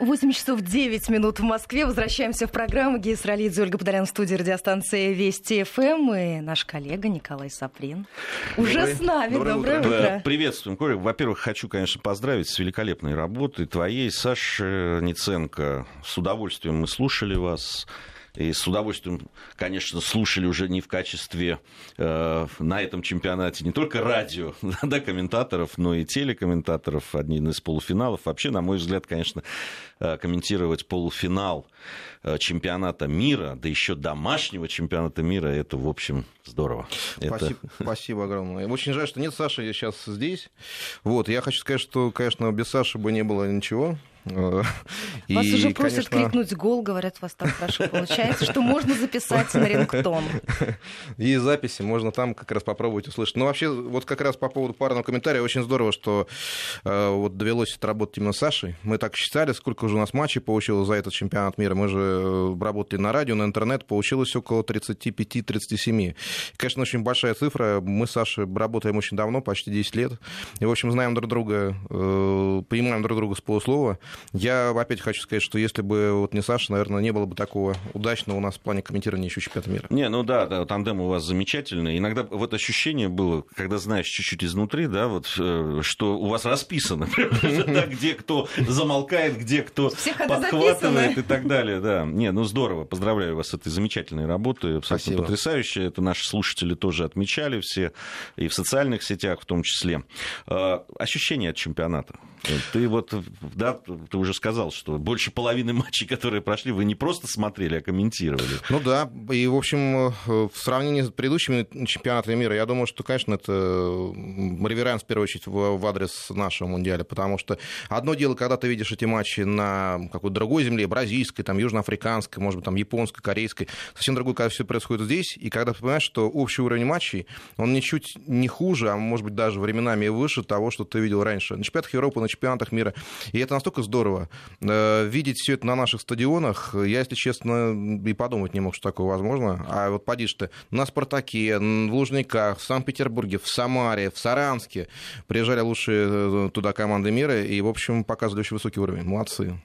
8 часов 9 минут в Москве. Возвращаемся в программу. Геос Ралидзе, Ольга Подолян, студия радиостанции Вести ФМ. И наш коллега Николай Саприн уже с нами. Доброе утро. Приветствуем, Коля. Во-первых, хочу, конечно, поздравить с великолепной работой твоей, Саши Неценко. С удовольствием мы слушали вас. И с удовольствием, конечно, слушали уже не в качестве на этом чемпионате не только радио, да, комментаторов, но и телекомментаторов. Один из полуфиналов. Вообще, на мой взгляд, конечно, комментировать полуфинал чемпионата мира, да еще домашнего чемпионата мира, это, в общем, здорово. Спасибо огромное. Очень жаль, что нет Саши, я сейчас здесь. Вот, я хочу сказать, что, конечно, без Саши бы не было ничего. Вас уже просят, конечно, крикнуть гол, говорят, у вас так хорошо получается, что можно записать на рингтон. И записи можно там как раз попробовать услышать. Но вообще, вот как раз по поводу парного комментария, очень здорово, что вот довелось это работать именно с Сашей. Мы так считали, сколько уже у нас матчей получилось за этот чемпионат мира. Мы же работали на радио, на интернет, получилось около 35-37. Конечно, очень большая цифра. Мы с Сашей работаем очень давно, почти 10 лет. И, в общем, знаем друг друга, понимаем друг друга с полуслова. Я опять хочу сказать, что если бы вот не Саша, наверное, не было бы такого удачного у нас в плане комментирования еще чемпионата мира. Не, ну да, тандем у вас замечательный. Иногда вот ощущение было, когда знаешь чуть-чуть изнутри, да, вот, что у вас расписано, где кто замолкает, где кто подхватывает и так далее. Да, не, ну здорово, поздравляю вас с этой замечательной работой, абсолютно потрясающе. Это наши слушатели тоже отмечали все, и в социальных сетях в том числе. Ощущение от чемпионата. Ты вот, да, ты уже сказал, что больше половины матчей, которые прошли, вы не просто смотрели, а комментировали. Ну да, и, в общем, в сравнении с предыдущими чемпионатами мира, я думаю, что, конечно, это реверанс, в первую очередь, в адрес нашего мундиаля, потому что одно дело, когда ты видишь эти матчи на какой-то другой земле, бразильской, там, южноафриканской, может быть, там, японской, корейской, совсем другое, когда все происходит здесь, и когда ты понимаешь, что общий уровень матчей, он ничуть не хуже, а, может быть, даже временами и выше того, что ты видел раньше на чемпионатах Европы, на чемпионатах мира, и это настолько здорово. Видеть все это на наших стадионах, я, если честно, и подумать не мог, что такое возможно. А вот поди ж ты, на «Спартаке», в Лужниках, в Санкт-Петербурге, в Самаре, в Саранске приезжали лучшие туда команды мира и, в общем, показывали очень высокий уровень. Молодцы.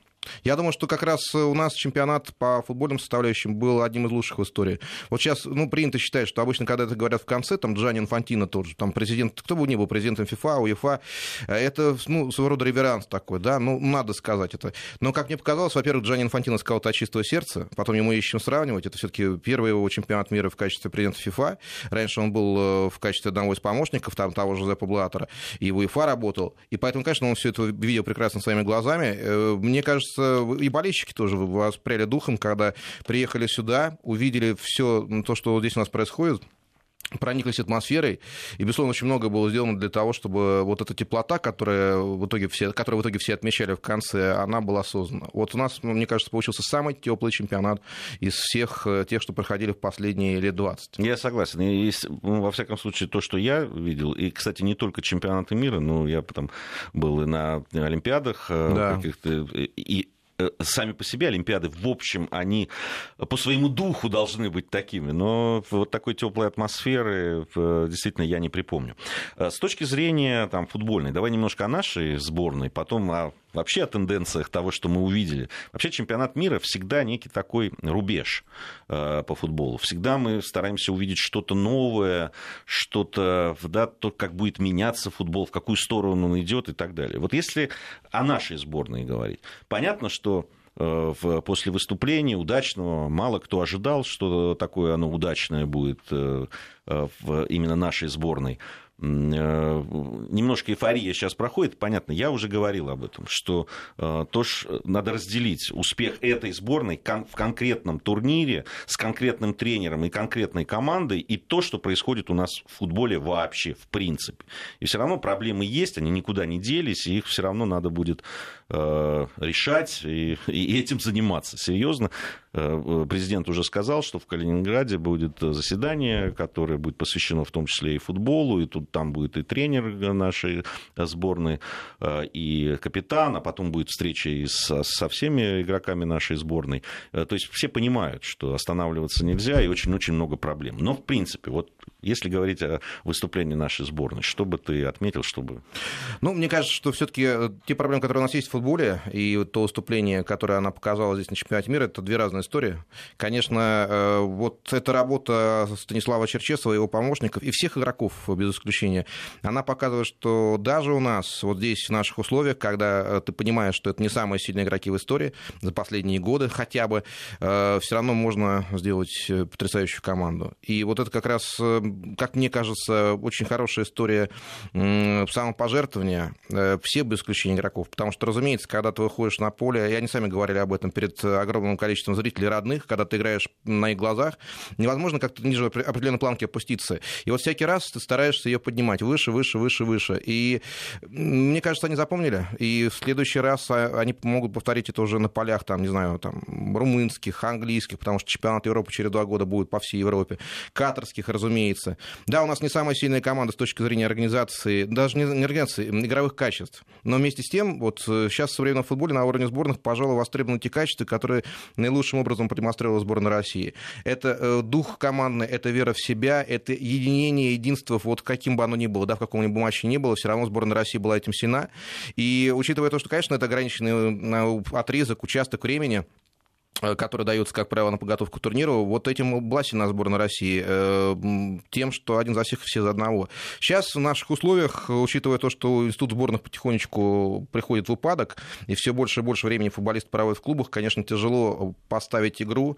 Я думаю, что как раз у нас чемпионат по футбольным составляющим был одним из лучших в истории. Вот сейчас, ну, принято считать, что обычно, когда это говорят в конце, там, Джанни Инфантино тот же, там, президент, кто бы ни был президентом ФИФА, УЕФА, это, ну, своего рода реверанс такой, да, ну, надо сказать это. Но, как мне показалось, во-первых, Джанни Инфантино сказал это от чистого сердца, потом ему есть с чем сравнивать, это все-таки первый его чемпионат мира в качестве президента ФИФА, раньше он был в качестве одного из помощников, там, того же Зеппа Блаттера, и в УЕФА работал, и поэтому, конечно, он все это видел прекрасно своими глазами. Мне кажется, и болельщики тоже воспряли духом, когда приехали сюда, увидели все то, что здесь у нас происходит, прониклись атмосферой, и, безусловно, очень много было сделано для того, чтобы вот эта теплота, которую в итоге все отмечали в конце, она была создана. Вот у нас, мне кажется, получился самый теплый чемпионат из всех тех, что проходили в последние лет 20. Я согласен. И, во всяком случае, то, что я видел, и, кстати, не только чемпионаты мира, но я потом был и на Олимпиадах, да, каких-то... И... Сами по себе Олимпиады, в общем, они по своему духу должны быть такими, но вот такой теплой атмосферы действительно я не припомню. С точки зрения там, футбольной, давай немножко о нашей сборной, потом вообще о тенденциях того, что мы увидели. Вообще чемпионат мира всегда некий такой рубеж по футболу. Всегда мы стараемся увидеть что-то новое, что-то, да, то, как будет меняться футбол, в какую сторону он идет и так далее. Вот если о нашей сборной говорить, понятно, что после выступления удачного мало кто ожидал, что такое оно удачное будет именно нашей сборной. Немножко эйфория сейчас проходит, понятно, я уже говорил об этом, что тоже надо разделить успех этой сборной в конкретном турнире с конкретным тренером и конкретной командой и то, что происходит у нас в футболе вообще, в принципе. И все равно проблемы есть, они никуда не делись, и их все равно надо будет решать и этим заниматься. Серьезно, президент уже сказал, что в Калининграде будет заседание, которое будет посвящено в том числе и футболу, и тут там будет и тренер нашей сборной, и капитан, а потом будет встреча и со всеми игроками нашей сборной. То есть все понимают, что останавливаться нельзя, и очень-очень много проблем. Но, в принципе, вот если говорить о выступлении нашей сборной, что бы ты отметил, чтобы... Ну, мне кажется, что все-таки те проблемы, которые у нас есть в футболе, и то выступление, которое она показала здесь на чемпионате мира, это две разные истории. Конечно, вот эта работа Станислава Черчесова, его помощников и всех игроков, без исключения, она показывает, что даже у нас, вот здесь, в наших условиях, когда ты понимаешь, что это не самые сильные игроки в истории за последние годы хотя бы, все равно можно сделать потрясающую команду. И вот это как раз, как мне кажется, очень хорошая история самопожертвования всех, без исключения игроков. Потому что, разумеется, когда ты выходишь на поле, и они сами говорили об этом перед огромным количеством зрителей родных, когда ты играешь на их глазах, невозможно как-то ниже определенной планки опуститься. И вот всякий раз ты стараешься ее поднимать выше, выше, выше, выше. И мне кажется, они запомнили. И в следующий раз они могут повторить это уже на полях, там, не знаю, там, румынских, английских, потому что чемпионат Европы через 2 года будет по всей Европе, катарских, разумеется. Да, у нас не самая сильная команда с точки зрения организации, даже не организации, игровых качеств. Но вместе с тем, вот сейчас в современном футболе на уровне сборных, пожалуй, востребованы те качества, которые наилучшим образом продемонстрировала сборная России. Это дух командный, это вера в себя, это единение, единство, вот каким бы оно ни было, да, в каком-нибудь матче ни было, все равно сборная России была этим сильна. И учитывая то, что, конечно, это ограниченный отрезок, участок времени, которые даются, как правило, на подготовку к турниру, вот этим была сильна сборная России, тем, что один за всех и все за одного. Сейчас в наших условиях, учитывая то, что институт сборных потихонечку приходит в упадок, и все больше и больше времени футболисты проводят в клубах, конечно, тяжело поставить игру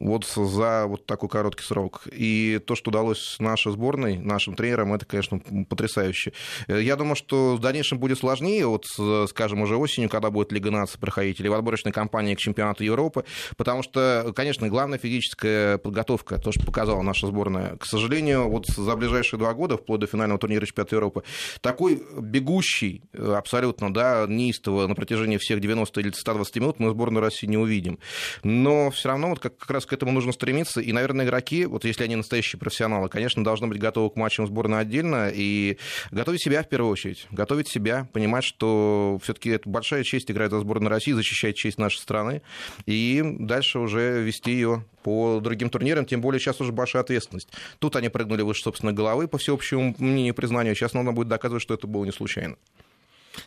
вот за вот такой короткий срок. И то, что удалось нашей сборной, нашим тренерам, это, конечно, потрясающе. Я думаю, что в дальнейшем будет сложнее, вот, скажем, уже осенью, когда будет Лига наций проходить, или в отборочной кампании к чемпионату Европы, потому что, конечно, главная физическая подготовка, то, что показала наша сборная, к сожалению, вот за ближайшие 2 года, вплоть до финального турнира чемпионата Европы, такой бегущий, абсолютно, да, неистово на протяжении всех 90 или 120 минут мы сборную России не увидим. Но все равно вот как раз к этому нужно стремиться, и, наверное, игроки, вот если они настоящие профессионалы, конечно, должны быть готовы к матчам сборной отдельно и готовить себя в первую очередь, готовить себя, понимать, что все-таки это большая честь играть за сборную России, защищать честь нашей страны, и дальше уже вести ее по другим турнирам, тем более сейчас уже большая ответственность. Тут они прыгнули выше собственной головы, по всеобщему мнению, признанию. Сейчас нужно будет доказывать, что это было не случайно.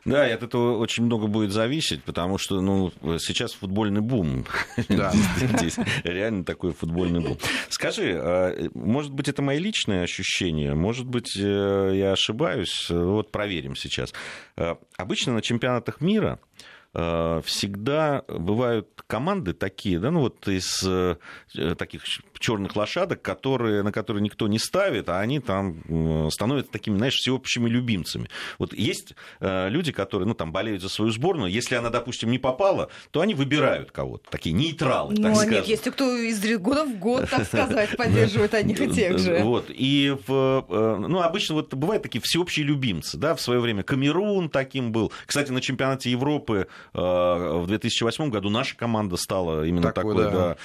Да, и от этого очень много будет зависеть, потому что, ну, сейчас футбольный бум. Да. Здесь реально такой футбольный бум. Скажи, может быть, это мои личные ощущения, может быть, я ошибаюсь, вот проверим сейчас. Обычно на чемпионатах мира всегда бывают команды такие, да, ну вот из таких черных лошадок, которые, на которые никто не ставит, а они там становятся такими, знаешь, всеобщими любимцами. Вот есть люди, которые, ну, там, болеют за свою сборную, если она, допустим, не попала, то они выбирают кого-то, такие нейтралы, так сказать. Ну, нет, есть кто из года в год, так сказать, поддерживает одних и тех же. Вот, и, ну, обычно вот бывают такие всеобщие любимцы, да, в свое время Камерун таким был. Кстати, на чемпионате Европы в 2008 году наша команда стала именно такой, да,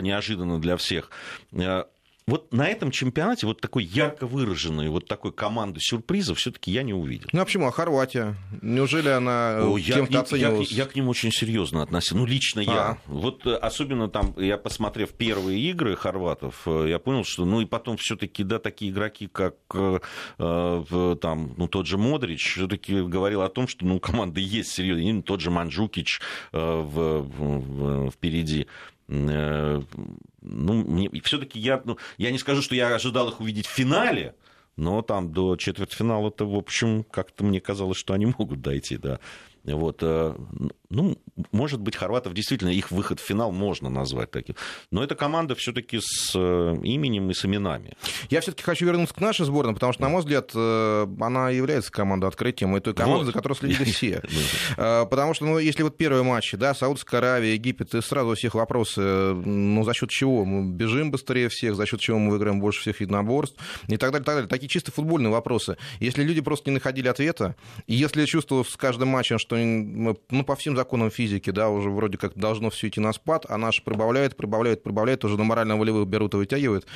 неожиданно для всех. Вот на этом чемпионате вот такой ярко выраженной вот такой команды сюрпризов все-таки я не увидел. Ну а почему? А Хорватия? Неужели она кем-то оценивалась? Я к ним очень серьезно относился. Ну, лично я. Вот особенно там, я посмотрев первые игры хорватов, я понял, что, ну, и потом все-таки, да, такие игроки, как там, ну, тот же Модрич, все-таки говорил о том, что, ну, команда есть серьезная. Тот же Манджукич впереди. Ну, все-таки я не скажу, что я ожидал их увидеть в финале, но там до четвертьфинала-то, в общем, как-то мне казалось, что они могут дойти, да. Вот, ну, может быть, хорватов действительно, их выход в финал можно назвать таким. Но эта команда все-таки с именем и с именами. Я все-таки хочу вернуться к нашей сборной, потому что, на мой взгляд, она является командой открытием, и той командой, вот, за которой следили все. Потому что, ну, если вот первые матчи, да, Саудовская Аравия, Египет, и сразу у всех вопросы, ну, за счет чего мы бежим быстрее всех, за счет чего мы выиграем больше всех единоборств, и так далее, так далее. Такие чисто футбольные вопросы. Если люди просто не находили ответа, и если чувствовал с каждым матчем, что что ну, по всем законам физики, да, уже вроде как должно все идти на спад, а наши прибавляют, уже на морально-волевых берут и вытягивают.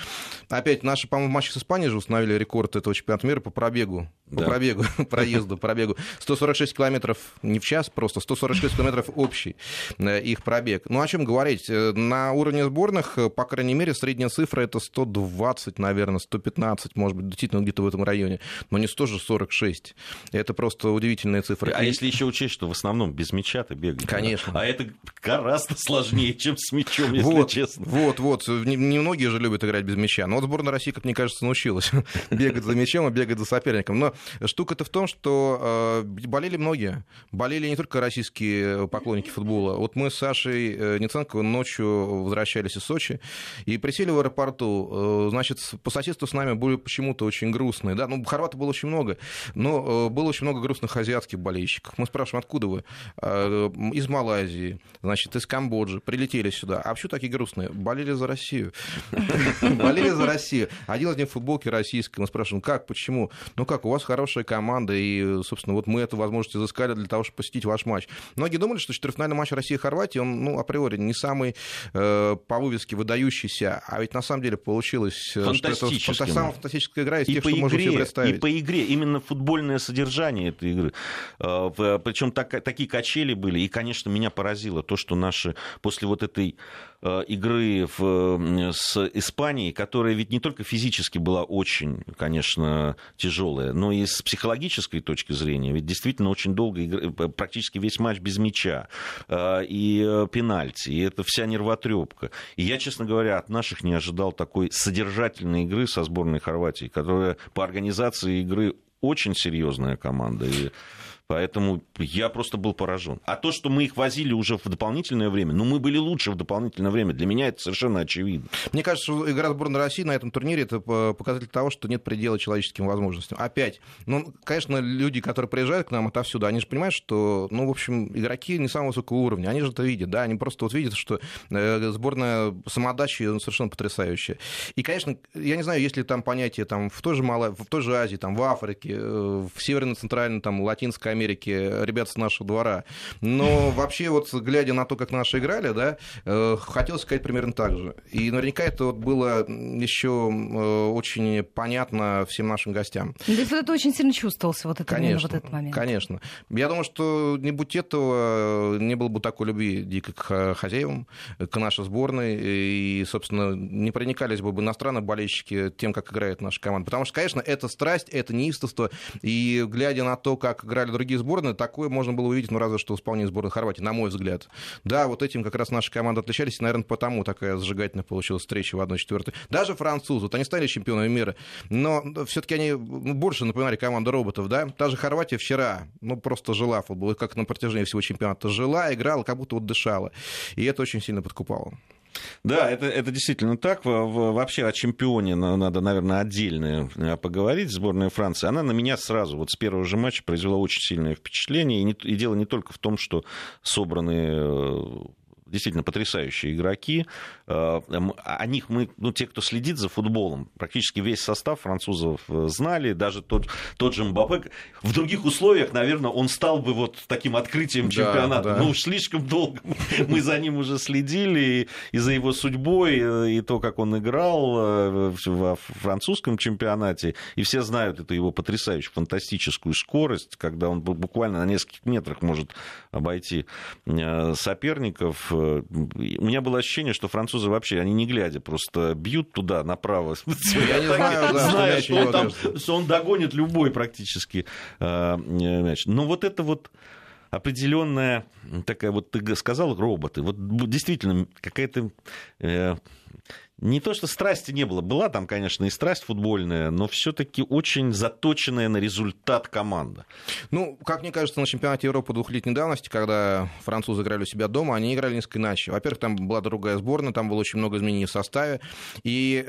Опять наши, по-моему, в матче с Испанией же установили рекорд этого чемпионата мира по пробегу. Да. По пробегу, проезду, пробегу. 146 километров не в час, просто 146 километров общий их пробег. Ну, о чем говорить? На уровне сборных, по крайней мере, средняя цифра это 120, наверное, 115, может быть, действительно где-то в этом районе, но не 146. Это просто удивительная цифра. А если еще учесть, что в основном без мяча-то бегают. Конечно. Да? А это гораздо сложнее, чем с мячом, если вот, честно. Вот. Немногие же любят играть без мяча. Но вот сборная России, как мне кажется, научилась бегать за мячом и бегать за соперником. Но штука-то в том, что болели многие. Болели не только российские поклонники футбола. Вот мы с Сашей Неценко ночью возвращались из Сочи и присели в аэропорту. Значит, по соседству с нами были почему-то очень грустные. Да? Ну, хорватов было очень много, но было очень много грустных азиатских болельщиков. Мы спрашиваем, откуда вы? Из Малайзии, значит, из Камбоджи. Прилетели сюда. А почему такие грустные? Болели за Россию. Болели за Россию. Один из них в футболке российской. Мы спрашиваем, как, почему? Ну как, у вас хорошая команда, и, собственно, вот мы эту возможность изыскали для того, чтобы посетить ваш матч. Многие думали, что четвертьфинальный матч России и Хорватии, он, ну, априори, не самый по вывеске выдающийся, а ведь на самом деле получилось, что это самая фантастическая игра из тех, что можно себе представить. И по игре, именно футбольное содержание этой игры. Причем такие качели были, и, конечно, меня поразило то, что наши после вот этой игры с Испанией, которая ведь не только физически была очень, конечно, тяжелая, но и с психологической точки зрения. Ведь действительно очень долго, практически весь матч без мяча, и пенальти, и это вся нервотрепка. И я, честно говоря, от наших не ожидал такой содержательной игры со сборной Хорватии, которая по организации игры очень серьезная команда. И поэтому я просто был поражен. А то, что мы их возили уже в дополнительное время, ну, мы были лучше в дополнительное время, для меня это совершенно очевидно. Мне кажется, что игра сборной России на этом турнире — это показатель того, что нет предела человеческим возможностям. Опять. Ну, конечно, люди, которые приезжают к нам отовсюду, они же понимают, что, ну, в общем, игроки не самого высокого уровня. Они же это видят, да, они просто вот видят, что сборная самодачи совершенно потрясающая. И, конечно, я не знаю, есть ли там понятие там, в той же Азии, там, в Африке, в Северно-Центральной, там, Латинской Америки, ребят с нашего двора. Но вообще, вот глядя на то, как наши играли, да, хотелось сказать примерно так же. И наверняка это вот было еще очень понятно всем нашим гостям. То есть вот это очень сильно чувствовалось, вот это, конечно, вот этот момент. Конечно. Я думаю, что не будь этого, не было бы такой любви дико к хозяевам, к нашей сборной. И, собственно, не проникались бы иностранные болельщики тем, как играет наша команда. Потому что, конечно, это страсть, это неистовство. И глядя на то, как играли другие сборные, такое можно было увидеть, ну, разве что в исполнении сборной Хорватии, на мой взгляд. Да, вот этим как раз наши команды отличались, и, наверное, потому такая зажигательная получилась встреча в 1/4. Даже французы, вот они стали чемпионами мира, но все-таки они больше напоминали команду роботов, да? Та же Хорватия вчера, ну, просто жила футбол, как на протяжении всего чемпионата жила, играла, как будто вот дышала. И это очень сильно подкупало. Да, это действительно так. Вообще о чемпионе надо, наверное, отдельно поговорить. Сборная Франции, она на меня сразу, вот с первого же матча произвела очень сильное впечатление. И дело не только в том, что собраны действительно потрясающие игроки. О них мы, ну, те, кто следит за футболом, практически весь состав французов знали, даже тот же Мбаппе. В других условиях, наверное, он стал бы вот таким открытием чемпионата. Да. Но уж слишком долго мы за ним уже следили, и за его судьбой, и то, как он играл во французском чемпионате. И все знают эту его потрясающую, фантастическую скорость, когда он буквально на нескольких метрах может обойти соперников. У меня было ощущение, что французы вообще, они не глядя, просто бьют туда, направо. Я не знаю, да, что он догонит любой практически мяч. Но вот это вот определенная такая, вот ты сказал, роботы. Вот действительно какая-то... Не то, что страсти не было. Была там, конечно, и страсть футбольная, но все-таки очень заточенная на результат команда. Ну, как мне кажется, на чемпионате Европы 2-летней давности, когда французы играли у себя дома, они играли несколько иначе. Во-первых, там была другая сборная, там было очень много изменений в составе. И,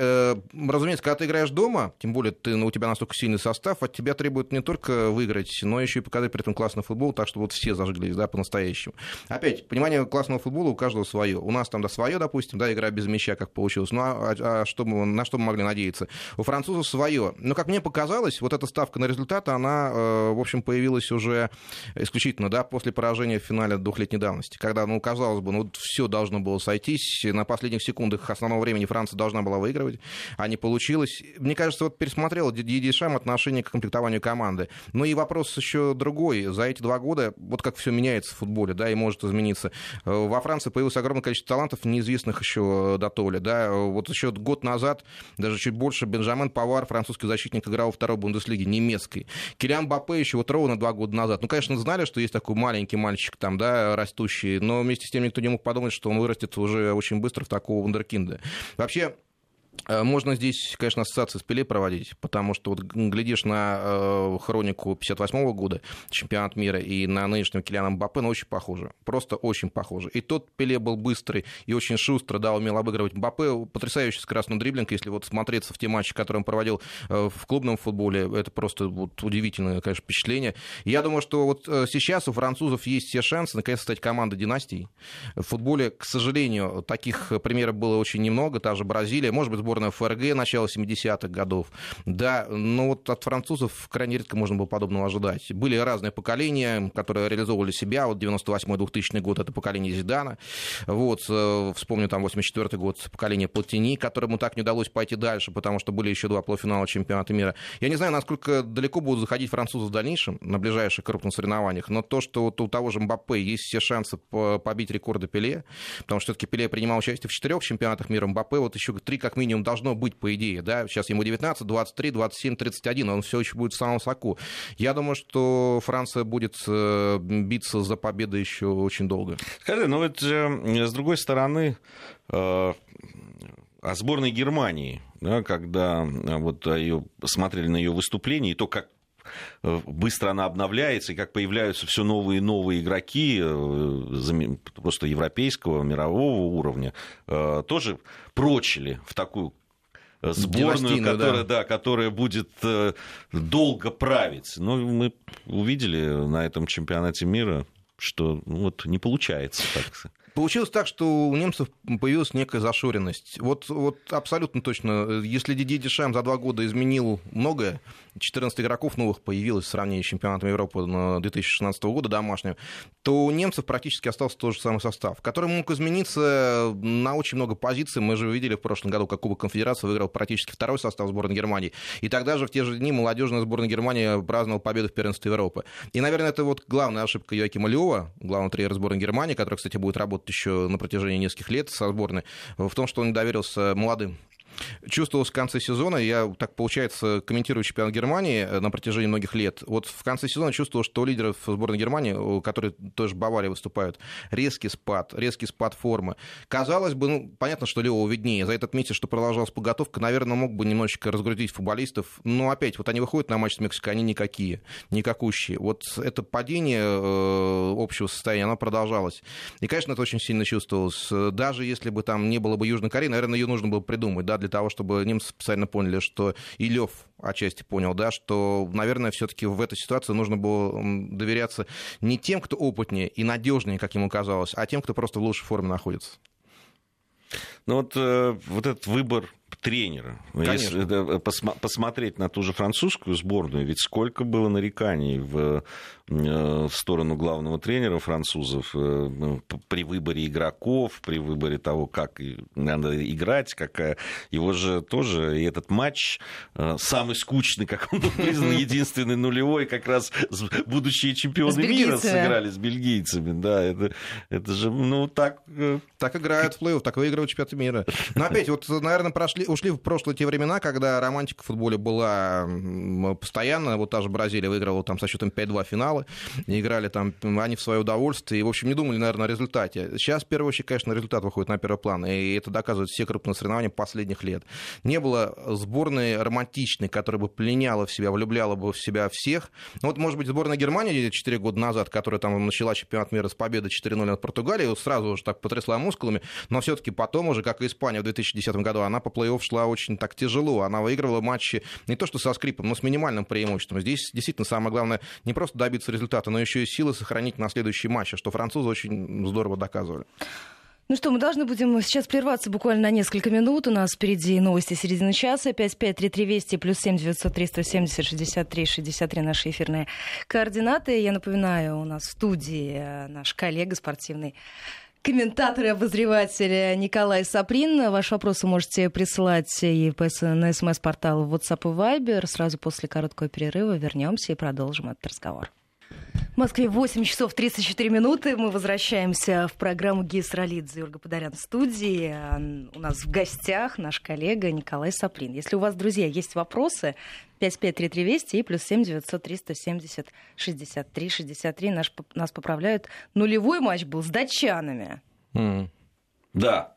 разумеется, когда ты играешь дома, тем более у тебя настолько сильный состав, от тебя требуют не только выиграть, но еще и показать при этом классный футбол, так что вот все зажглись, да, по-настоящему. Опять, понимание классного футбола у каждого свое. У нас там, да, свое, допустим, да, игра без мяча, как получилось. Ну, а что, на что мы могли надеяться? У французов свое. Но, как мне показалось, вот эта ставка на результат, она, в общем, появилась уже исключительно, да, после поражения в финале двухлетней давности, когда, ну, казалось бы, ну, все должно было сойтись. На последних секундах основного времени Франция должна была выигрывать, а не получилось. Мне кажется, вот пересмотрел Дидишам отношение к комплектованию команды. Ну, и вопрос еще другой. За эти 2 года, вот как все меняется в футболе, да, и может измениться. Во Франции появилось огромное количество талантов, неизвестных еще дотоле, да. Вот еще год назад, даже чуть больше, Бенджамен Павар, французский защитник, играл во второй Бундеслиге, немецкой. Килиан Мбаппе еще вот ровно 2 года назад. Ну, конечно, знали, что есть такой маленький мальчик там, да, растущий, но вместе с тем никто не мог подумать, что он вырастет уже очень быстро в такого вундеркинда. Вообще, можно здесь, конечно, ассоциации с Пеле проводить, потому что вот глядишь на хронику 58-го года, чемпионат мира, и на нынешнего Килиана Мбаппе, ну, очень похоже, просто очень похоже. И тот Пеле был быстрый и очень шустро, да, умел обыгрывать Мбаппе, потрясающий скоростной дриблинг, если вот смотреться в те матчи, которые он проводил в клубном футболе, это просто вот удивительное, конечно, впечатление. Я думаю, что вот сейчас у французов есть все шансы, наконец, стать командой династий. В футболе, к сожалению, таких примеров было очень немного, та же Бразилия, может быть, сборная ФРГ начала 70-х годов. Да, но вот от французов крайне редко можно было подобного ожидать. Были разные поколения, которые реализовывали себя. Вот 98-2000 год — это поколение Зидана. Вот, вспомню там 84-й год, поколение Платини, которому так не удалось пойти дальше, потому что были еще 2 полуфинала чемпионата мира. Я не знаю, насколько далеко будут заходить французы в дальнейшем, на ближайших крупных соревнованиях, но то, что вот у того же Мбаппе есть все шансы побить рекорды Пеле, потому что все-таки Пеле принимал участие в 4 чемпионатах мира, Мбаппе вот еще 3 как минимум должно быть, по идее, да, сейчас ему 19, 23, 27, 31, он все еще будет в самом соку. Я думаю, что Франция будет биться за победу еще очень долго. Скажи, ну вот с другой стороны, о сборной Германии, да, когда вот ее, смотрели на ее выступление, и то, как быстро она обновляется, и как появляются все новые и новые игроки просто европейского, мирового уровня, тоже прочили в такую сборную, которая, да, которая будет долго править. Но мы увидели на этом чемпионате мира, что вот не получается так. Получилось так, что у немцев появилась некая зашоренность. Вот абсолютно точно. Если Дидье Дешам за 2 года изменил многое, 14 игроков новых появилось в сравнении с чемпионатом Европы 2016 года домашним, то у немцев практически остался тот же самый состав, который мог измениться на очень много позиций. Мы же видели в прошлом году, как Кубок Конфедерации выиграл практически второй состав сборной Германии. И тогда же в те же дни молодежная сборная Германии праздновала победу в первенстве Европы. И, наверное, это вот главная ошибка Йоакима Лева, главного тренера сборной Германии, который, кстати, будет работать еще на протяжении нескольких лет со сборной, в том, что он не доверился молодым. Чувствовалось в конце сезона, я, так получается, комментирую чемпионат Германии на протяжении многих лет, вот в конце сезона чувствовал, что у лидеров сборной Германии, которые тоже в Баварии выступают, резкий спад формы. Казалось бы, ну, понятно, что Лео виднее. За этот месяц, что продолжалась подготовка, наверное, мог бы немножечко разгрузить футболистов, но опять, вот они выходят на матч с Мексикой, они никакущие. Вот это падение общего состояния, оно продолжалось. И, конечно, это очень сильно чувствовалось. Даже если бы там не было бы Южной Кореи, наверное, ее нужно было придумать, да, для того, чтобы немцы специально поняли, что и Лев отчасти понял, да, что, наверное, все-таки в этой ситуации нужно было доверяться не тем, кто опытнее и надежнее, как ему казалось, а тем, кто просто в лучшей форме находится. Ну вот этот выбор тренера. Конечно. Если посмотреть на ту же французскую сборную, ведь сколько было нареканий в сторону главного тренера французов при выборе игроков, при выборе того, как надо играть, какая... его же тоже, и этот матч самый скучный, как он был признан, единственный нулевой, как раз будущие чемпионы мира сыграли с бельгийцами. Да, это же, ну, так... Так играют в плей-офф, так выигрывают чемпионаты мира. Но опять, вот, наверное, ушли в прошлые те времена, когда романтика в футболе была постоянно. Вот та же Бразилия выиграла там со счетом 5-2 финалы, играли там они в свое удовольствие, и, в общем, не думали, наверное, о результате. Сейчас, в первую очередь, конечно, результат выходит на первый план, и это доказывают все крупные соревнования последних лет. Не было сборной романтичной, которая бы пленяла в себя, влюбляла бы в себя всех. Ну, вот, может быть, сборная Германии 4 года назад, которая там начала чемпионат мира с победы 4-0 над Португалией, сразу уже так потрясла мускулами, но все-таки потом уже, как и Испания в 2010 году, она по плей-офф шла очень так тяжело. Она выигрывала матчи не то что со скрипом, но с минимальным преимуществом. Здесь действительно самое главное не просто добиться результата, но еще и силы сохранить на следующий матч, что французы очень здорово доказывали. Ну что, мы должны будем сейчас прерваться буквально на несколько минут. У нас впереди новости середины часа. 553320 плюс 7-900-370-63-63 наши эфирные координаты. Я напоминаю, у нас в студии наш коллега, спортивный комментатор и обозреватель Николай Саприн. Ваши вопросы можете присылать и на смс-портал WhatsApp и Viber. Сразу после короткого перерыва вернемся и продолжим этот разговор. В Москве 8 часов 34 минуты. Мы возвращаемся в программу Геос Ралидзе. Ольга Подолян в студии. У нас в гостях наш коллега Николай Саприн. Если у вас, друзья, есть вопросы, 553320 и плюс 7-900-370-63-63. Нас поправляют. Нулевой матч был с датчанами. Да.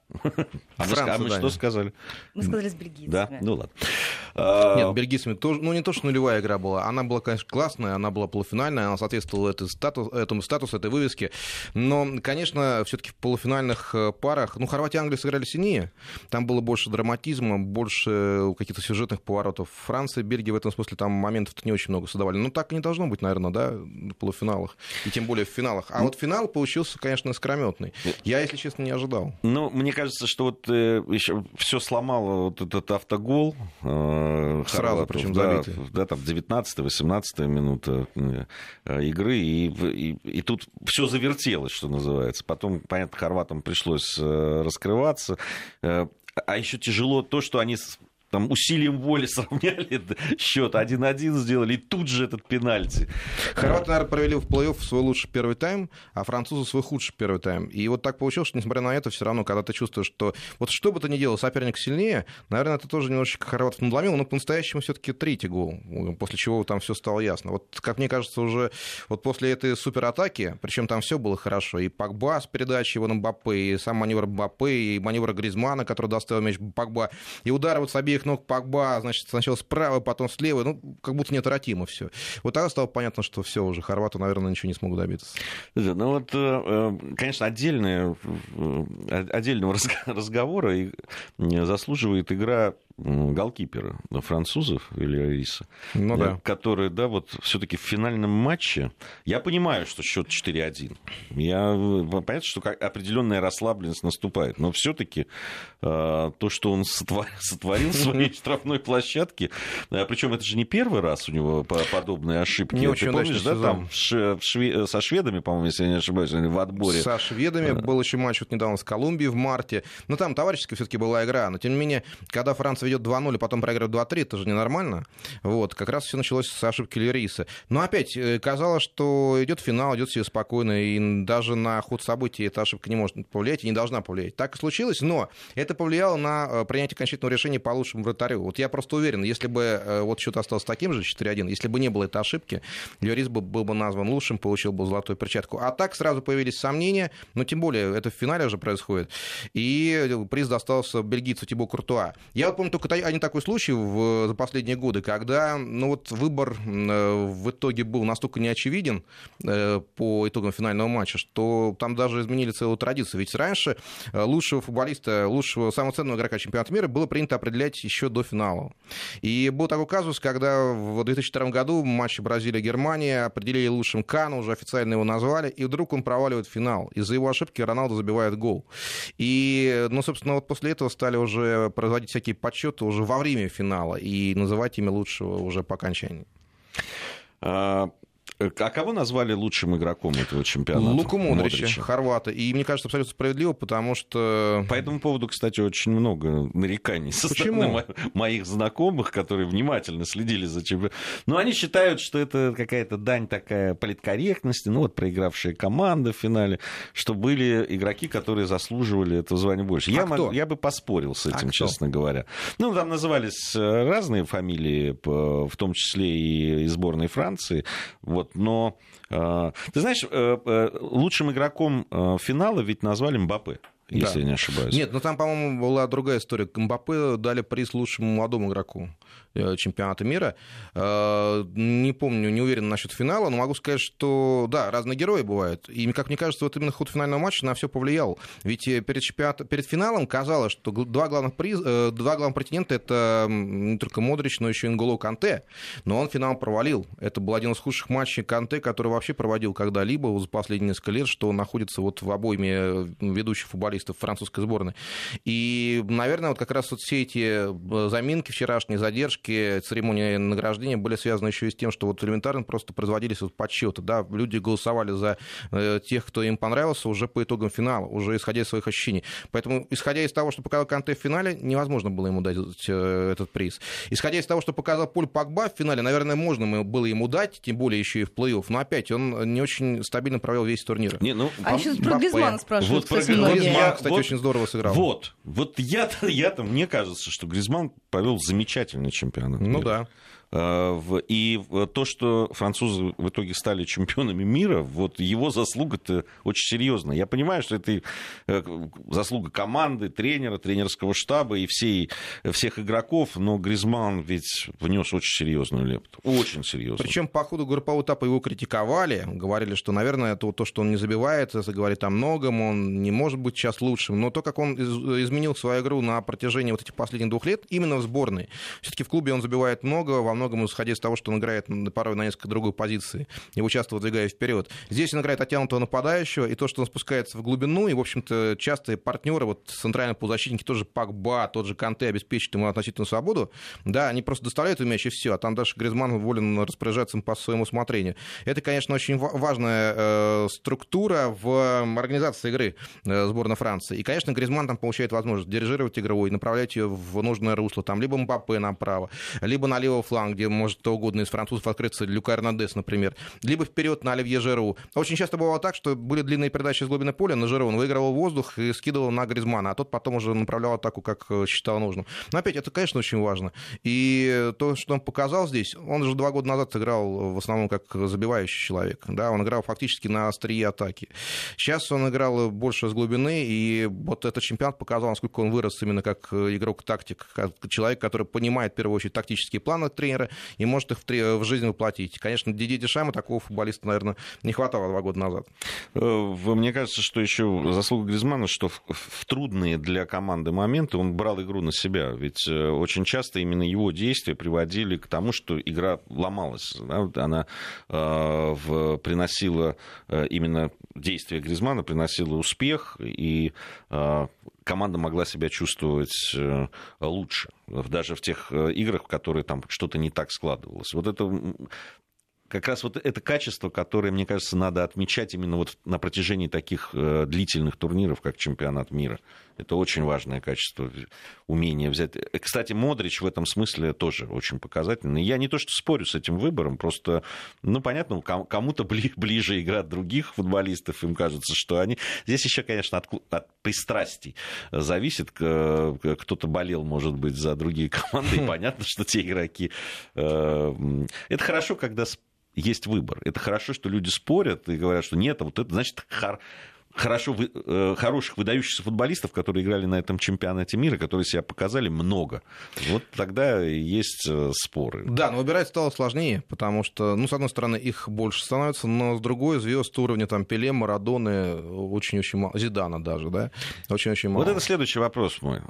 А мы что сказали? Мы сказали с бельгийцами. Да? Ну ладно. Нет, бельгийцами тоже, ну не то, что нулевая игра была. Она была, конечно, классная, она была полуфинальная, она соответствовала этому статусу, этой вывеске. Но, конечно, все-таки в полуфинальных парах... Ну, Хорватия и Англия сыграли сильнее. Там было больше драматизма, больше каких-то сюжетных поворотов. Франция, Бельгия в этом смысле там моментов-то не очень много создавали. Ну, так и не должно быть, наверное, да, в полуфиналах. И тем более в финалах. А вот финал получился, конечно, искрометный. Я, если честно, не ожидал. Ну, мне кажется, что вот еще все сломало вот этот автогол. Сразу, причем забитый. Да, там 19-18 минута игры, и тут все завертелось, что называется. Потом, понятно, хорватам пришлось раскрываться. А еще тяжело то, что они... Там усилием воли сравняли счет 1-1 сделали, и тут же этот пенальти. Хорваты, наверное, провели в плей-офф свой лучший первый тайм, а французы свой худший первый тайм. И вот так получилось, что, несмотря на это, все равно, когда ты чувствуешь, что вот что бы ты ни делал, соперник сильнее, наверное, это тоже немножечко хорватов надломило, но по-настоящему все-таки третий гол, после чего там все стало ясно. Вот, как мне кажется, уже вот после этой суператаки, причем там все было хорошо, и Погба с передачей его на Мбаппе, и сам маневр Мбаппе, и маневр Гризмана, который доставил мяч Погба, и удары вот с обеих ног Погба, значит, сначала справа, потом слева, ну, как будто неотвратимо все. Вот тогда стало понятно, что все уже, хорваты, наверное, ничего не смогут добиться. Да, ну вот, конечно, отдельного разговора заслуживает игра голкипера французов или Ариса, ну, да. Которые, да, вот все-таки в финальном матче, я понимаю, что счет 4-1, понятно, что определенная расслабленность наступает, но все-таки то, что он сотворил в своей штрафной площадке, причем это же не первый раз у него подобные ошибки. Не очень удачный сезон. Там со шведами, по-моему, если я не ошибаюсь, или в отборе. Со шведами был еще матч вот недавно с Колумбией в марте, но там товарищеская все-таки была игра, но тем не менее, когда Франция ведет 2-0, потом проигрывает 2-3, это же ненормально. Вот, как раз все началось с ошибки Лериса. Но опять казалось, что идет финал, идет себе спокойно, и даже на ход событий эта ошибка не может повлиять и не должна повлиять. Так и случилось, но это повлияло на принятие окончательного решения по лучшему вратарю. Вот я просто уверен, если бы вот счет остался таким же, 4-1, если бы не было этой ошибки, Лерис был бы назван лучшим, получил бы золотую перчатку. А так сразу появились сомнения, но тем более это в финале уже происходит. И приз достался бельгийцу Тибо Куртуа. Я помню только один такой случай за последние годы, когда ну, вот выбор в итоге был настолько неочевиден по итогам финального матча, что там даже изменили целую традицию. Ведь раньше лучшего футболиста, лучшего, самого ценного игрока чемпионата мира было принято определять еще до финала. И был такой казус, когда в 2002 году в матче Бразилия-Германия определили лучшим Кану, уже официально его назвали, и вдруг он проваливает финал. Из-за его ошибки Роналду забивает гол. И, ну, собственно, вот после этого стали уже производить всякие подсчеты уже во время финала и называть имя лучшего уже по окончании. А кого назвали лучшим игроком этого чемпионата? Луку Модрича, хорвата. И мне кажется, абсолютно справедливо, потому что... По этому поводу, кстати, очень много нареканий со стороны моих знакомых, которые внимательно следили за чемпионатом. Но они считают, что это какая-то дань такая политкорректности, ну вот проигравшие команды в финале, что были игроки, которые заслуживали этого звания больше. Я бы поспорил с этим, честно говоря. Ну, там назывались разные фамилии, в том числе и сборной Франции. Вот. Но, ты знаешь, лучшим игроком финала ведь назвали Мбаппе, если я не ошибаюсь. Нет, но там, по-моему, была другая история. Мбаппе дали приз лучшему молодому игроку чемпионата мира. Не помню, не уверен насчет финала, но могу сказать, что, да, разные герои бывают. И, как мне кажется, вот именно ход финального матча на все повлиял. Ведь перед финалом казалось, что два главных претендента — это не только Модрич, но еще и Нголо Канте. Но он финал провалил. Это был один из худших матчей Канте, который вообще проводил когда-либо за последние несколько лет, что он находится вот в обойме ведущих футболистов футболистов французской сборной. И, наверное, вот как раз вот все эти заминки вчерашние, задержки, церемонии награждения были связаны еще и с тем, что вот элементарно просто производились вот подсчеты. Да? Люди голосовали за тех, кто им понравился уже по итогам финала, уже исходя из своих ощущений. Поэтому, исходя из того, что показал Канте в финале, невозможно было ему дать этот приз. Исходя из того, что показал Поль Погба в финале, наверное, можно было ему дать, тем более еще и в плей-офф. Но опять, он не очень стабильно провел весь турнир. Не, ну, а еще про Гризмана спрашивают. Вот Гризман, кстати, вот, очень здорово сыграл. Вот я-то, мне кажется, что Гризман провел замечательный чемпионат мира. Ну да. И то, что французы в итоге стали чемпионами мира, вот его заслуга-то очень серьезная. Я понимаю, что это заслуга команды, тренера, тренерского штаба и всех игроков, но Гризман ведь внес очень серьезную лепту. Очень серьезную. Причем по ходу группового этапа его критиковали, говорили, что, наверное, это то, что он не забивает, это говорит о многом, он не может быть сейчас лучшим. Но то, как он изменил свою игру на протяжении вот этих последних 2 лет, именно в сборной. Все-таки в клубе он забивает много, во многом исходя из того, что он играет порой на несколько другой позиции, его часто выдвигая вперед. Здесь он играет оттянутого нападающего, и то, что он спускается в глубину, и, в общем-то, частые партнеры, вот центральные полузащитники, тот же Погба, тот же Канте обеспечит ему относительную свободу, да, они просто доставляют его мяч и все, а там даже Гризман волен распоряжаться им по своему усмотрению. Это, конечно, очень важная структура в организации игры сборной Франции. И, конечно, Гризман там получает возможность дирижировать игровой, направлять ее в нужное русло, там, либо Мбаппе направо, либо на левый фланг, где может кто угодно из французов открыться, Люка Эрнандес, например, либо вперед на Оливье Жеру. Очень часто бывало так, что были длинные передачи с глубины поля на Жеру, он выигрывал воздух и скидывал на Гризмана, а тот потом уже направлял атаку, как считал нужным. Но опять, это, конечно, очень важно. И то, что он показал здесь, он же 2 года назад сыграл в основном как забивающий человек, да, он играл фактически на острие атаки. Сейчас он играл больше с глубины, и вот этот чемпионат показал, насколько он вырос именно как игрок-тактик, как человек, который понимает, в первую очередь, тактические планы тренера, и может их в жизнь воплотить. Конечно, Дидье Дешаму такого футболиста, наверное, не хватало 2 года назад. Мне кажется, что еще заслуга Гризмана, что в трудные для команды моменты он брал игру на себя. Ведь очень часто именно его действия приводили к тому, что игра ломалась. Она приносила именно действие Гризмана, приносила успех, и команда могла себя чувствовать лучше, даже в тех играх, в которые там что-то не так складывалось. Вот это как раз вот это качество, которое, мне кажется, надо отмечать именно вот на протяжении таких длительных турниров, как чемпионат мира. Это очень важное качество, умение взять. Кстати, Модрич в этом смысле тоже очень показательный. Я не то что спорю с этим выбором, просто, ну, понятно, кому-то ближе игра других футболистов, им кажется, что они... Здесь еще, конечно, от пристрастий зависит. Кто-то болел, может быть, за другие команды, и понятно, что те игроки... Это хорошо, когда есть выбор. Это хорошо, что люди спорят и говорят, что нет, а вот это значит... хороших выдающихся футболистов, которые играли на этом чемпионате мира, которые себя показали много. Вот тогда есть споры. Да, но выбирать стало сложнее, потому что, ну, с одной стороны, их больше становится, но с другой, звезд уровня там Пеле, Марадоны, очень-очень мало, Зидана даже, да, очень-очень мало. Вот это следующий вопрос мой.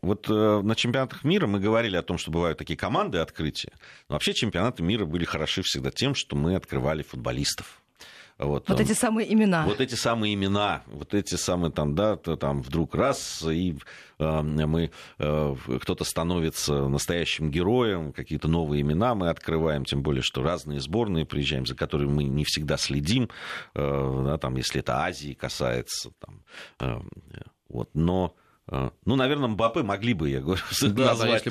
Вот на чемпионатах мира мы говорили о том, что бывают такие команды открытия. Но вообще чемпионаты мира были хороши всегда тем, что мы открывали футболистов. Вот эти самые имена. Вот эти самые там, да, там вдруг раз, и кто-то становится настоящим героем, какие-то новые имена мы открываем, тем более, что разные сборные приезжаем, за которыми мы не всегда следим, да, там, если это Азии касается. Там, вот, но... Ну, наверное, Мбаппе могли бы, я говорю, назвать,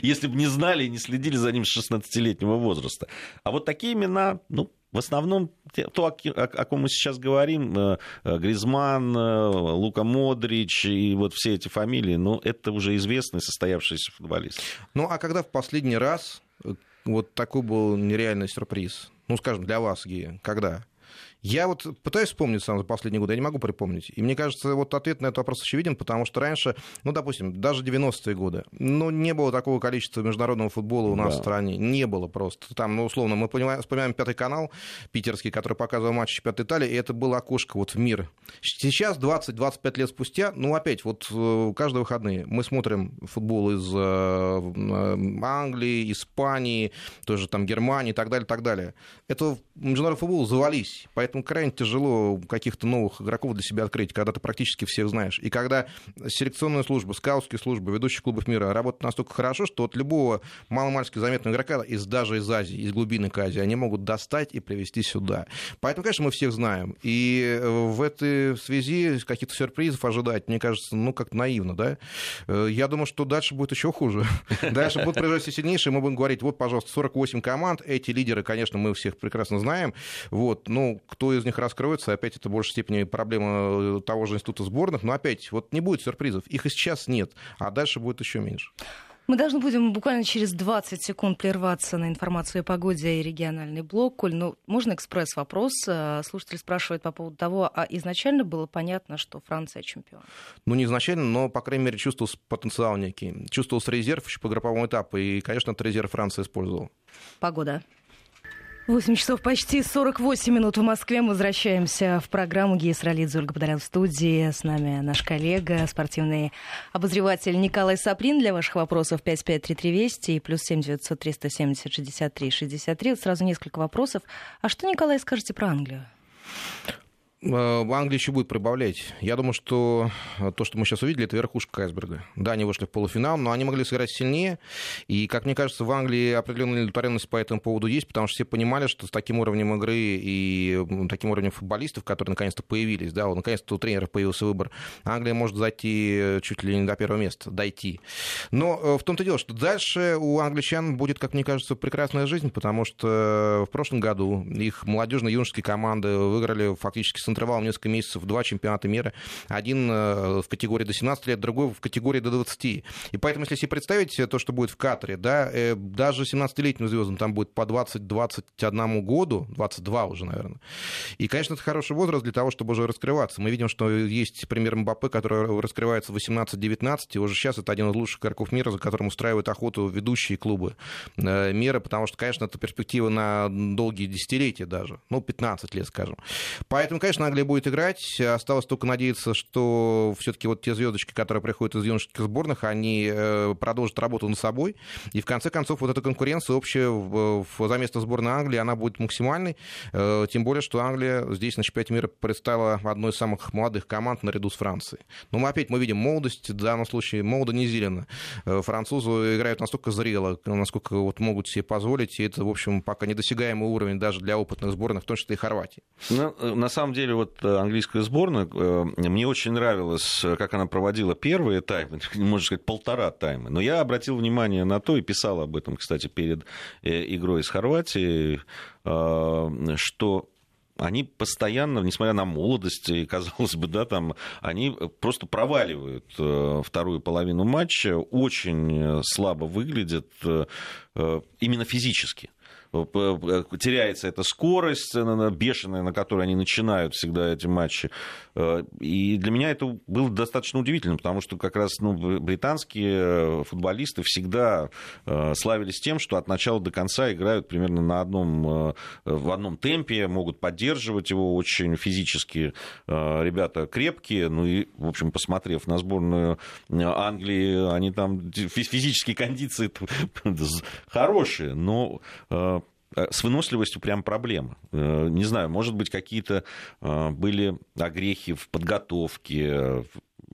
если бы не знали и не следили за ним с 16-летнего возраста. А вот такие имена, ну, в основном, то, о ком мы сейчас говорим, Гризман, Лука Модрич и вот все эти фамилии, ну, это уже известные состоявшиеся футболисты. Ну, а когда в последний раз вот такой был нереальный сюрприз? Ну, скажем, для вас, Гея, когда? Я вот пытаюсь вспомнить сам за последние годы, я не могу припомнить. И мне кажется, вот ответ на этот вопрос очевиден, потому что раньше, ну, допустим, даже 90-е годы, ну, не было такого количества международного футбола у нас в стране. Не было просто. Там, ну, условно, мы вспоминаем 5-й канал питерский, который показывал матч чемпионата Италии, и это было окошко вот в мир. Сейчас, 20-25 лет спустя, ну, опять, вот каждые выходные мы смотрим футбол из Англии, Испании, тоже там Германии и так далее, так далее. Это международный футбол завались, поэтому поэтому крайне тяжело каких-то новых игроков для себя открыть, когда ты практически всех знаешь. И когда селекционная служба, скаутские службы, ведущих клубов мира работают настолько хорошо, что от любого маломальски заметного игрока, даже из Азии, из глубины к Азии, они могут достать и привести сюда. Поэтому, конечно, мы всех знаем. И в этой связи каких-то сюрпризов ожидать, мне кажется, ну, как-то наивно, да? Я думаю, что дальше будет еще хуже. Дальше будут приезжать все сильнейшие, мы будем говорить, вот, пожалуйста, 48 команд, эти лидеры, конечно, мы всех прекрасно знаем, вот, ну, кто из них раскроется, опять это в большей степени проблема того же института сборных, но опять, вот не будет сюрпризов, их и сейчас нет, а дальше будет еще меньше. Мы должны будем буквально через 20 секунд прерваться на информацию о погоде и региональный блок. Коль, ну, можно экспресс-вопрос? Слушатель спрашивает по поводу того, а изначально было понятно, что Франция чемпион? Ну, не изначально, но, по крайней мере, чувствовался потенциал некий. Чувствовался резерв еще по групповому этапу, и, конечно, этот резерв Франция использовала. Погода. 8 часов почти 48 минут в Москве. Мы возвращаемся в программу. Геос Ралидзе, Ольга Подолян в студии. С нами наш коллега, спортивный обозреватель Николай Саприн. Для ваших вопросов 553320 и +7 900 370 63 63. Вот сразу несколько вопросов. А что, Николай, скажете про Англию? Англия еще будет прибавлять. Я думаю, что то, что мы сейчас увидели, это верхушка айсберга. Да, они вышли в полуфинал, но они могли сыграть сильнее. И, как мне кажется, в Англии определенная удовлетворенность по этому поводу есть, потому что все понимали, что с таким уровнем игры и таким уровнем футболистов, которые наконец-то появились, да, наконец-то у тренеров появился выбор, Англия может зайти чуть ли не до первого места, дойти. Но в том-то дело, что дальше у англичан будет, как мне кажется, прекрасная жизнь, потому что в прошлом году их молодежно-юношеские команды выиграли фактически с интервалом несколько месяцев, 2 чемпионата мира. Один в категории до 17 лет, другой в категории до 20. И поэтому, если себе представить то, что будет в Катаре, да, даже 17-летним звездам там будет по 20-21 году, 22 уже, наверное. И, конечно, это хороший возраст для того, чтобы уже раскрываться. Мы видим, что есть пример Мбаппе, который раскрывается в 18-19, и уже сейчас это один из лучших игроков мира, за которым устраивают охоту ведущие клубы мира, потому что, конечно, это перспектива на долгие десятилетия даже, ну, 15 лет, скажем. Поэтому, конечно, Англия будет играть. Осталось только надеяться, что все-таки вот те звездочки, которые приходят из юношеских сборных, они продолжат работу над собой. И в конце концов вот эта конкуренция общая за место сборной Англии, она будет максимальной. Тем более, что Англия здесь на чемпионате мира представила одной из самых молодых команд наряду с Францией. Но мы видим молодость, в данном случае молодо не зелено. Французы играют настолько зрело, насколько вот могут себе позволить. И это, в общем, пока недосягаемый уровень даже для опытных сборных, в том числе и Хорватии. Но, на самом деле, вот английская сборная, мне очень нравилось, как она проводила первые таймы, можно сказать, полтора тайма. Но я обратил внимание на то, и писал об этом, кстати, перед игрой с Хорватией, что они постоянно, несмотря на молодость, и, казалось бы, да, там, они просто проваливают вторую половину матча, очень слабо выглядят именно физически. Теряется эта скорость бешеная, на которой они начинают всегда эти матчи. И для меня это было достаточно удивительно, потому что как раз британские футболисты всегда славились тем, что от начала до конца играют примерно в одном темпе, могут поддерживать его очень физически. Ребята крепкие, ну и, в общем, посмотрев на сборную Англии, они там физические кондиции хорошие, но с выносливостью прям проблема. Не знаю, может быть, какие-то были огрехи в подготовке,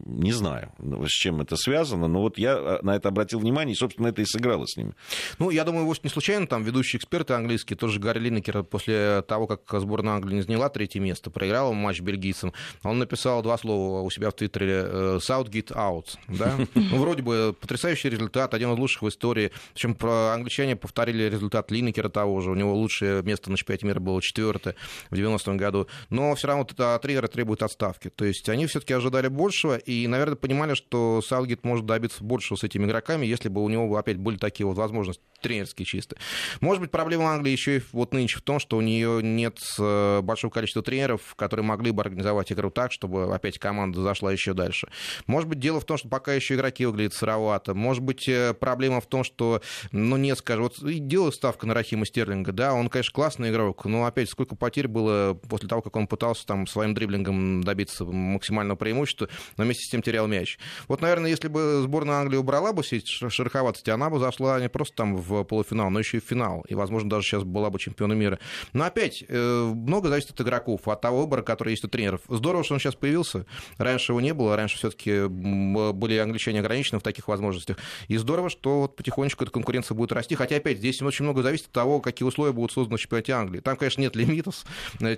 не знаю, с чем это связано, но вот я на это обратил внимание, и, собственно, это и сыграло с ними. Ну, я думаю, вовсе не случайно, там ведущие эксперты английские, тоже Гарри Линекер, после того, как сборная Англии не заняла третье место, проиграла матч бельгийцам, он написал два слова у себя в Твиттере: «Southgate out». Да? Ну, вроде бы потрясающий результат, один из лучших в истории. Причем англичане повторили результат Линекера того же, у него лучшее место на чемпионате мира было 4-е в 90-м году, но все равно тренер требует отставки. То есть они все-таки ожидали большего, и, наверное, понимали, что Саутгейт может добиться большего с этими игроками, если бы у него опять были такие вот возможности тренерские чисто. Может быть, проблема Англии еще и вот нынче в том, что у нее нет большого количества тренеров, которые могли бы организовать игру так, чтобы опять команда зашла еще дальше. Может быть, дело в том, что пока еще игроки выглядят сыровато. Может быть, проблема в том, что, нет, скажем, вот делаю ставку на Рахима Стерлинга, да, он, конечно, классный игрок, но опять сколько потерь было после того, как он пытался там своим дриблингом добиться максимального преимущества, но вместе систем терял мяч. Вот, наверное, если бы сборная Англии убрала бы все эти шероховатости, она бы зашла не просто там в полуфинал, но еще и в финал. И, возможно, даже сейчас была бы чемпионом мира. Но опять, много зависит от игроков, от того выбора, который есть у тренеров. Здорово, что он сейчас появился. Раньше его не было. Раньше все-таки были англичане ограничены в таких возможностях. И здорово, что вот потихонечку эта конкуренция будет расти. Хотя, опять, здесь очень много зависит от того, какие условия будут созданы в чемпионате Англии. Там, конечно, нет лимитов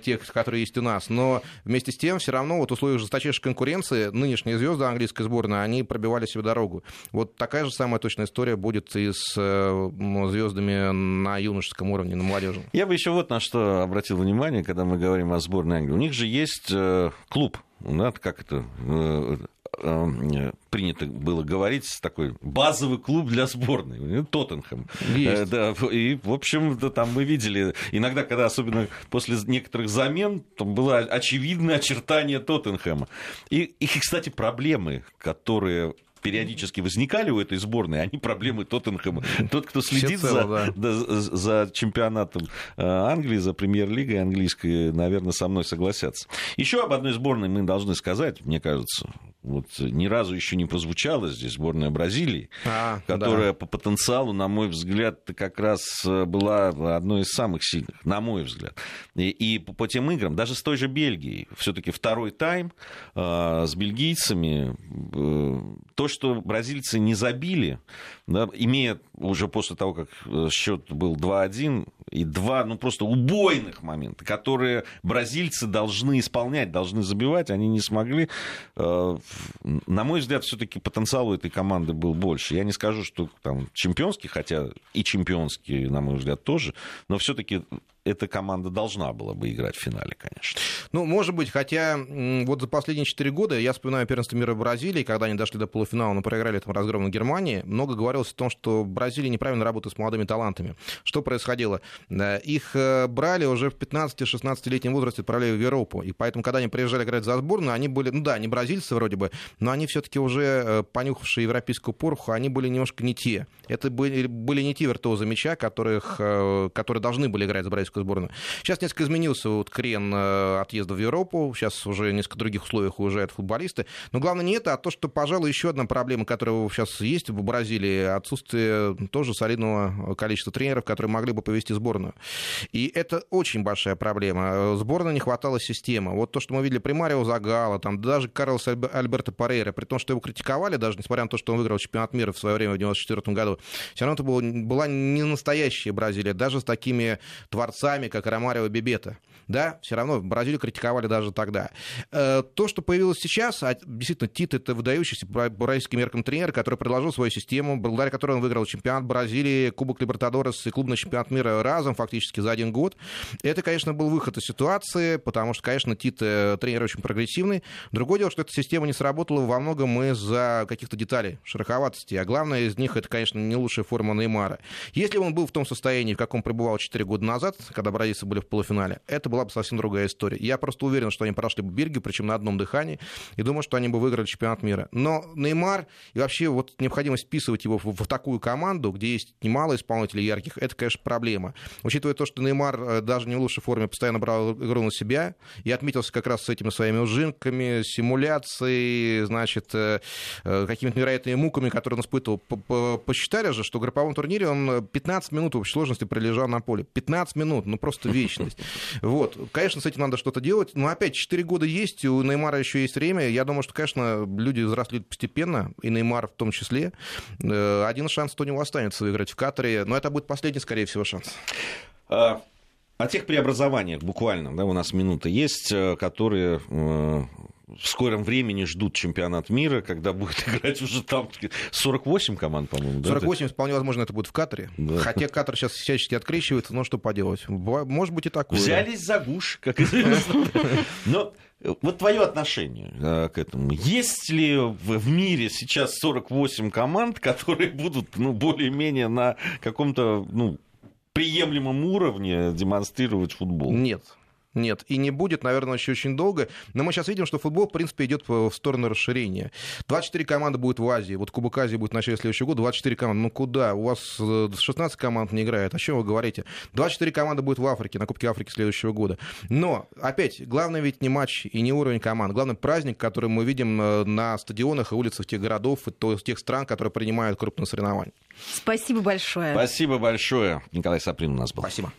тех, которые есть у нас. Но вместе с тем, все равно вот условия жесточайшей конкуренции нынешние звезды английской сборной, они пробивали себе дорогу. Вот такая же самая точная история будет и с звездами на юношеском уровне, на молодежи. Я бы еще вот на что обратил внимание, когда мы говорим о сборной Англии. У них же есть клуб, да, как это... принято было говорить, такой базовый клуб для сборной, Тоттенхэм. Да, и, в общем-то, там мы видели, иногда, когда особенно после некоторых замен, там было очевидное очертание Тоттенхэма. И, кстати, проблемы, которые периодически возникали у этой сборной, они проблемы Тоттенхэма. Тот, кто следит за чемпионатом Англии, за премьер-лигой английской, наверное, со мной согласятся. Еще об одной сборной мы должны сказать, мне кажется, вот ни разу еще не прозвучала здесь сборная Бразилии, которая по потенциалу, на мой взгляд, как раз была одной из самых сильных, на мой взгляд. И по тем играм, даже с той же Бельгией, все-таки второй тайм с бельгийцами, то, что бразильцы не забили, да, имея уже после того, как счет был 2-1, и два, ну, просто убойных момента, которые бразильцы должны исполнять, должны забивать, они не смогли. На мой взгляд, все-таки потенциал у этой команды был больше. Я не скажу, что там чемпионский, хотя и чемпионский, на мой взгляд, тоже, но все-таки эта команда должна была бы играть в финале, конечно. Ну, может быть, хотя вот за последние 4 года, я вспоминаю первенство мира в Бразилии, когда они дошли до полуфинала, но проиграли там разгромно Германии, много говорилось о том, что Бразилия неправильно работает с молодыми талантами. Что происходило? Их брали уже в 15-16-летнем возрасте, отправляли в Европу, и поэтому, когда они приезжали играть за сборную, они были, ну да, не бразильцы вроде бы, но они все-таки уже, понюхавшие европейскую пороху, они были немножко не те. Это были не те виртуозы мяча, которые должны были играть за бразильскую сборную. Сейчас несколько изменился вот крен отъезда в Европу, сейчас уже в несколько других условиях уезжают футболисты, но главное не это, а то, что, пожалуй, еще одна проблема, которая сейчас есть в Бразилии, отсутствие тоже солидного количества тренеров, которые могли бы повести сборную. И это очень большая проблема. Сборной не хватало системы. Вот то, что мы видели при Марио Загало, там, даже Карлос Альберто Перейра, при том, что его критиковали, даже несмотря на то, что он выиграл чемпионат мира в свое время в 1994 году, все равно это была не настоящая Бразилия, даже с такими творцами, как Ромарио и Бебето. Да, все равно Бразилию критиковали даже тогда. То, что появилось сейчас, действительно, Тит — это выдающийся по бразильским меркам тренер, который предложил свою систему, благодаря которой он выиграл чемпионат Бразилии, Кубок Либертадорес и клубный чемпионат мира разом фактически за один год. Это, конечно, был выход из ситуации, потому что, конечно, Тит — тренер очень прогрессивный. Другое дело, что эта система не сработала во многом из-за каких-то деталей, шероховатостей, а главное из них — это, конечно, не лучшая форма Неймара. Если он был в том состоянии, в каком пребывал 4 года назад, когда бразильцы были в полуфинале, это была бы совсем другая история. Я просто уверен, что они прошли бы Бельгию, причем на одном дыхании, и думаю, что они бы выиграли чемпионат мира. Но Неймар и вообще вот необходимость вписывать его в такую команду, где есть немало исполнителей ярких, это, конечно, проблема. Учитывая то, что Неймар даже не в лучшей форме постоянно брал игру на себя и отметился как раз с этими своими ужинками, симуляцией, значит, какими-то невероятными муками, которые он испытывал. Посчитали же, что в групповом турнире он 15 минут в общей сложности пролежал на поле. 15 минут. Ну, просто вечность. Вот. Конечно, с этим надо что-то делать. Но опять, 4 года есть, у Неймара еще есть время. Я думаю, что, конечно, люди взрослеют постепенно, и Неймар в том числе. Один шанс у него останется выиграть в Катаре, но это будет последний, скорее всего, шанс. О тех преобразованиях буквально, да, у нас минута есть, которые в скором времени ждут чемпионат мира, когда будет играть уже там 48 команд, по-моему. 48, да? Вполне возможно, это будет в Катаре. Да. Хотя Катар сейчас всячески открещивается, но что поделать. Может быть и такое. Взялись за гуш, как известно. Но вот твое отношение к этому. Есть ли в мире сейчас 48 команд, которые будут, ну, более-менее на каком-то, ну, приемлемом уровне демонстрировать футбол? Нет. Нет, и не будет, наверное, еще очень долго. Но мы сейчас видим, что футбол, в принципе, идет в сторону расширения. 24 команды будет в Азии. Вот Кубок Азии будет в начале следующего года. 24 команды. Ну куда? У вас 16 команд не играет. О чем вы говорите? 24 команды будет в Африке, на Кубке Африки следующего года. Но, опять, главное ведь не матч и не уровень команд. Главный праздник, который мы видим на стадионах и улицах тех городов и тех стран, которые принимают крупные соревнования. Спасибо большое. Спасибо большое. Николай Саприн у нас был. Спасибо.